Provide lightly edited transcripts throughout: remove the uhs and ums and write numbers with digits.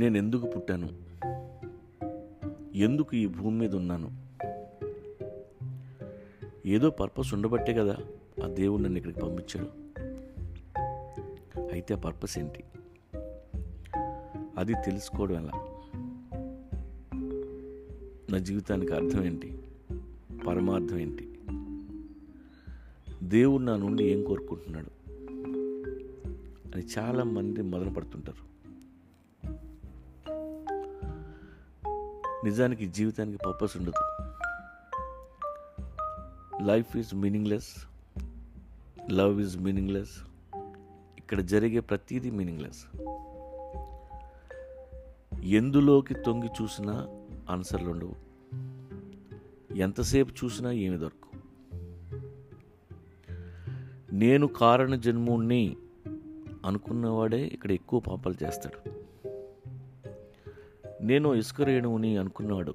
నేను ఎందుకు పుట్టాను, ఎందుకు ఈ భూమి మీద ఉన్నాను? ఏదో పర్పస్ ఉండబట్టే కదా ఆ దేవుడు నన్ను ఇక్కడికి పంపించాడు. అయితే ఆ పర్పస్ ఏంటి, అది తెలుసుకోవడం ఎలా? నా జీవితానికి అర్థం ఏంటి, పరమార్థం ఏంటి? దేవుడు నా నుండి ఏం కోరుకుంటున్నాడు అని చాలామంది మదన పడుతుంటారు. నిజానికి జీవితానికి పర్పస్ ఉండదు. Life is meaningless, love is meaningless, ఇక్కడ జరిగే ప్రతీది మీనింగ్లెస్. ఎందులోకి తొంగి చూసినా ఆన్సర్లు ఉండవు, ఎంతసేపు చూసినా ఏమి దొరకవు. నేను కారణ జన్ముణ్ణి అనుకున్నవాడే ఇక్కడ ఎక్కువ పాపాలు చేస్తాడు. నేను ఇసుకరేణువుని అనుకున్నవాడు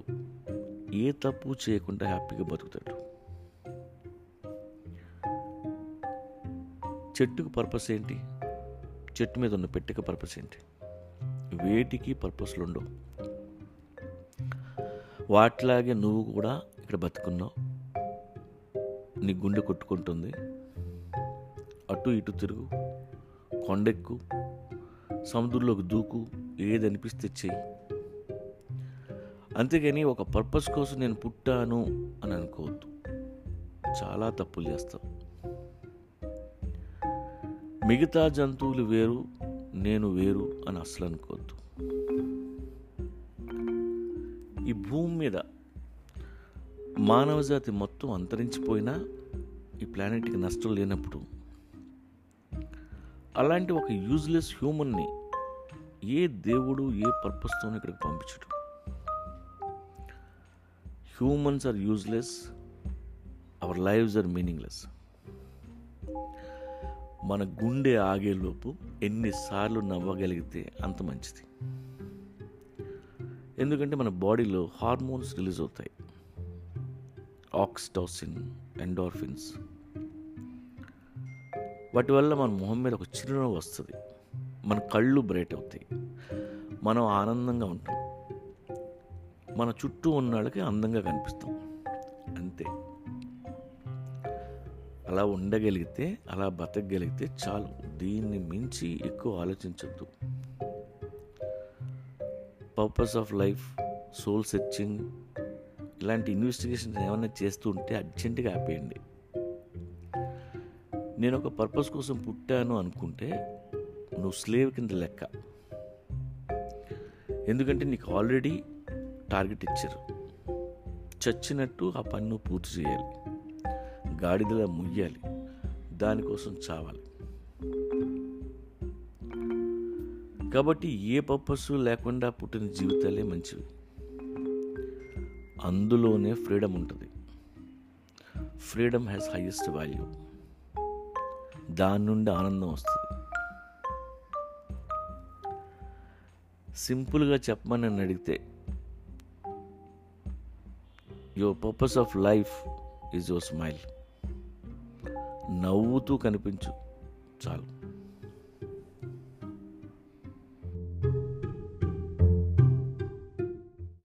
ఏ తప్పు చేయకుండా హ్యాపీగా బతుకుతాడు. చెట్టుకు పర్పస్ ఏంటి, చెట్టు మీద ఉన్న పెట్టెకి పర్పస్ ఏంటి? వేటికి పర్పస్లు ఉండవు. వాటిలాగే నువ్వు కూడా ఇక్కడ బతుకున్నావు, నీ గుండె కొట్టుకుంటుంది, అటు ఇటు తిరుగు, కొండెక్కు, సముద్రంలోకి దూకు, ఏది అనిపిస్తే చెయ్యి. అంతేగాని ఒక పర్పస్ కోసం నేను పుట్టాను అని అనుకోవద్దు, చాలా తప్పులు చేస్తాం. మిగతా జంతువులు వేరు, నేను వేరు అని అస్సలు అనుకోవద్దు. ఈ భూమి మీద మానవజాతి మొత్తం అంతరించిపోయినా ఈ ప్లానెట్కి నష్టం లేనప్పుడు అలాంటి ఒక యూజ్లెస్ హ్యూమన్ని ఏ దేవుడు ఏ పర్పస్తోనూ ఇక్కడికి పంపించడు. Humans are useless, our lives are meaningless. మన గుండె ఆగేలోపు ఎన్నిసార్లు నవ్వగలిగితే అంత మంచిది. ఎందుకంటే మన బాడీలో హార్మోన్స్ రిలీజ్ అవుతాయి, ఆక్సిటోసిన్, ఎండార్ఫిన్స్. వాటి వల్ల మన మొహం మీద ఒక చిరునవ్వు వస్తుంది, మన కళ్ళు బ్రైట్ అవుతాయి, మనం ఆనందంగా ఉంటాం, మన చుట్టూ ఉన్న వాళ్ళకి అందంగా కనిపిస్తాం. అంతే, అలా ఉండగలిగితే, అలా బతకగలిగితే చాలు. దీన్ని మించి ఎక్కువ ఆలోచించద్దు. Purpose of life, soul searching, ఇలాంటి ఇన్వెస్టిగేషన్స్ ఏమైనా చేస్తూ ఉంటే అర్జెంటుగా ఆపేయండి. నేను ఒక పర్పస్ కోసం పుట్టాను అనుకుంటే నువ్వు స్లేవ్ కింద లెక్క. ఎందుకంటే నీకు ఆల్రెడీ టార్గెట్ ఇచ్చారు, చచ్చినట్టు ఆ పని నువ్వు పూర్తి చేయాలి, గాడిదలా ముయ్యాలి, దానికోసం చావాలి. కాబట్టి ఏ పర్పస్ లేకుండా పుట్టిన జీవితాలే మంచివి. అందులోనే ఫ్రీడమ్ ఉంటుంది. Freedom has highest value. దాని నుండి ఆనందం వస్తుంది. సింపుల్గా చెప్పమని నన్ను అడిగితే, your purpose of life is your smile. నవ్వుతూ కనిపించు చాలు.